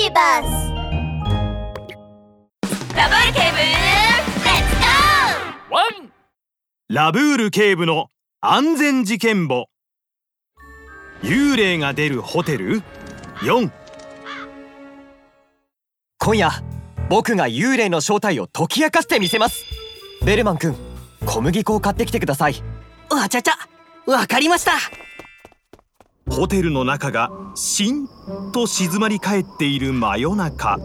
ピーバスラブール警部、レッツゴー！ワン！ラブール警部の安全事件簿。幽霊が出るホテル4。今夜、僕が幽霊の正体を解き明かしてみせます。ベルマン君、小麦粉を買ってきてください。わちゃちゃ、わかりました。ホテルの中がしんと静まり返っている真夜中、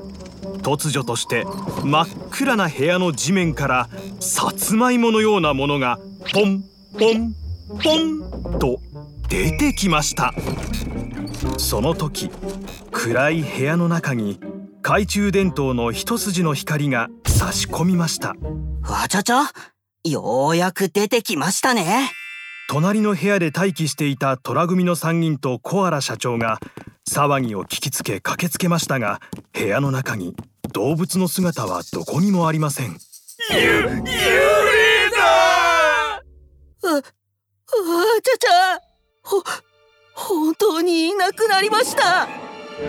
突如として真っ暗な部屋の地面からさつまいものようなものがポンポンポンと出てきました。その時、暗い部屋の中に懐中電灯の一筋の光が差し込みました。わちゃちゃ、ようやく出てきましたね。隣の部屋で待機していたトラ組の3人と小原社長が騒ぎを聞きつけ駆けつけましたが、部屋の中に動物の姿はどこにもありません。幽霊だ！わちゃちゃ、本当にいなくなりました。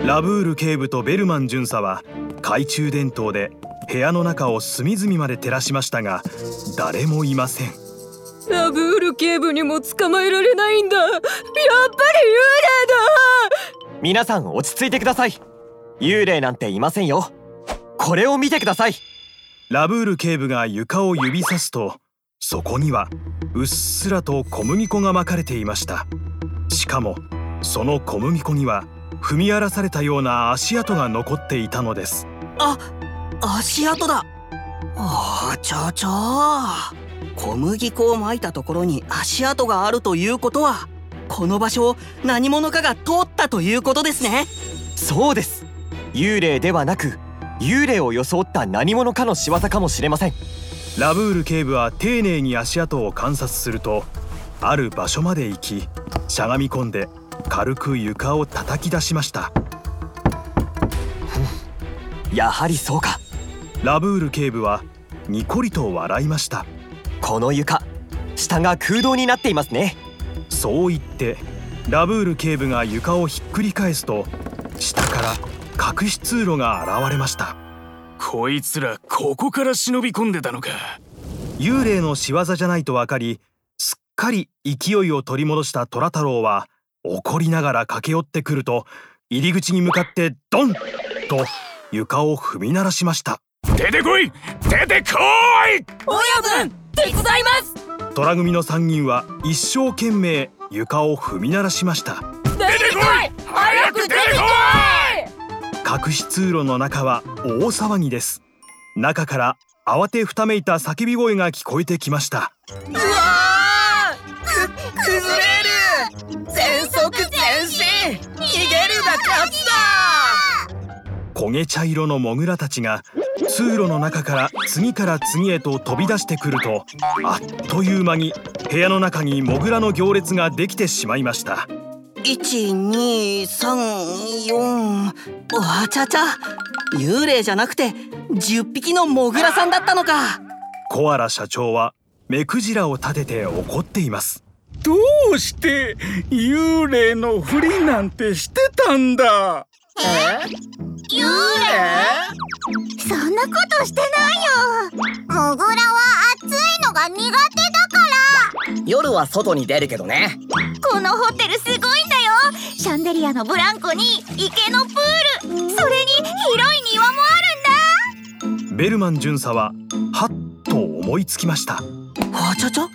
ラブール警部とベルマン巡査は懐中電灯で部屋の中を隅々まで照らしましたが、誰もいません。ラブール警部にも捕まえられないんだ。やっぱり幽霊だ。皆さん、落ち着いてください。幽霊なんていませんよ。これを見てください。ラブール警部が床を指さすと、そこにはうっすらと小麦粉が巻かれていました。しかもその小麦粉には踏み荒らされたような足跡が残っていたのです。あ、足跡だ。あちゃちゃ、小麦粉をまいたところに足跡があるということは、この場所を何者かが通ったということですね。そうです。幽霊ではなく、幽霊を装った何者かの仕業かもしれません。ラブール警部は丁寧に足跡を観察すると、ある場所まで行き、しゃがみ込んで軽く床を叩き出しました。やはりそうか。ラブール警部はニコリと笑いました。この床、下が空洞になっていますね。そう言ってラブール警部が床をひっくり返すと、下から隠し通路が現れました。こいつら、ここから忍び込んでたのか。幽霊の仕業じゃないと分かり、すっかり勢いを取り戻した虎太郎は怒りながら駆け寄ってくると、入り口に向かってドンと床を踏み鳴らしました。出てこい、出てこい、親分、手伝います。トラ組の3人は一生懸命床を踏み鳴らしました。出てこい！早く出てこい！隠し通路の中は大騒ぎです。中から慌てふためいた叫び声が聞こえてきました。うわあ！崩れる！全速前進！逃げるが勝ちだ！焦げ茶色のモグラたちが通路の中から次から次へと飛び出してくると、あっという間に部屋の中にモグラの行列ができてしまいました。 1,2,3,4 わちゃちゃ、幽霊じゃなくて10匹のモグラさんだったのか。コアラ社長は目くじらを立てて怒っています。どうして幽霊のふりなんてしてたんだ。幽霊？そんなことしてないよ。モグラは暑いのが苦手だから。夜は外に出るけどね。このホテルすごいんだよ。シャンデリアのブランコに池のプール、それに広い庭もあるんだ。ベルマン巡査ははっと思いつきました。あちゃちゃ、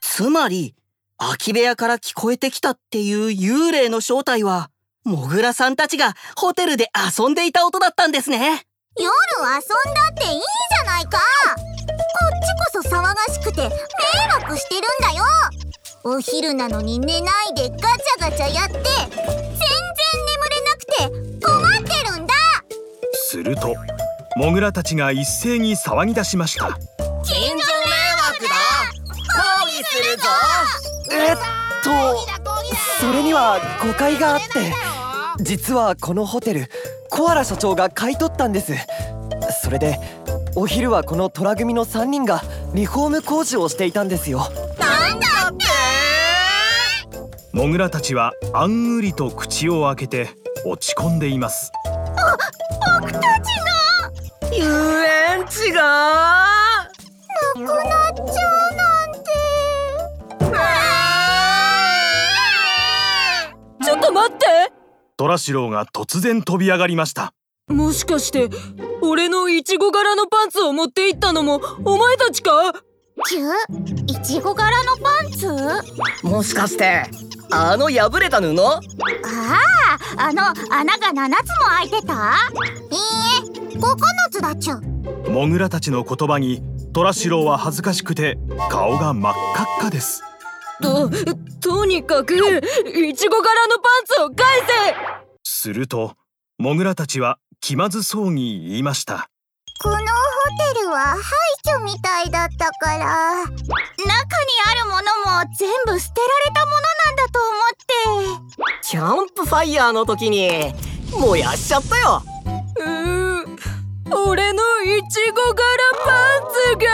つまり空き部屋から聞こえてきたっていう幽霊の正体は、モグラさんたちがホテルで遊んでいた音だったんですね。夜遊んだっていいじゃないか。こっちこそ騒がしくて迷惑してるんだよ。お昼なのに寝ないでガチャガチャやって、全然眠れなくて困ってるんだ。するとモグラたちが一斉に騒ぎ出しました。近所迷惑だ、抗議するぞ。それには誤解があって、実はこのホテル、コアラ社長が買い取ったんです。それでお昼はこのトラ組の3人がリフォーム工事をしていたんですよ。なんだって。モグラたちはあんぐりと口を開けて落ち込んでいます。お僕たちの遊園地がなくなっちゃうなんて。ちょっと待って、虎四郎が突然飛び上がりました。もしかして俺のイチゴ柄のパンツを持って行ったのもお前たちか？イチゴ柄のパンツ？もしかしてあの破れた布？ああ、あの穴が7つも開いてた？いいえ、9つだっちゃ。モグラたちの言葉に虎四郎は恥ずかしくて顔が真っ赤っかです。とにかくイチゴ柄のパンツを返せ。するとモグラたちは気まずそうに言いました。このホテルは廃墟みたいだったから、中にあるものも全部捨てられたものなんだと思って。キャンプファイヤーの時に燃やしちゃったよ。俺のイチゴ柄パンツが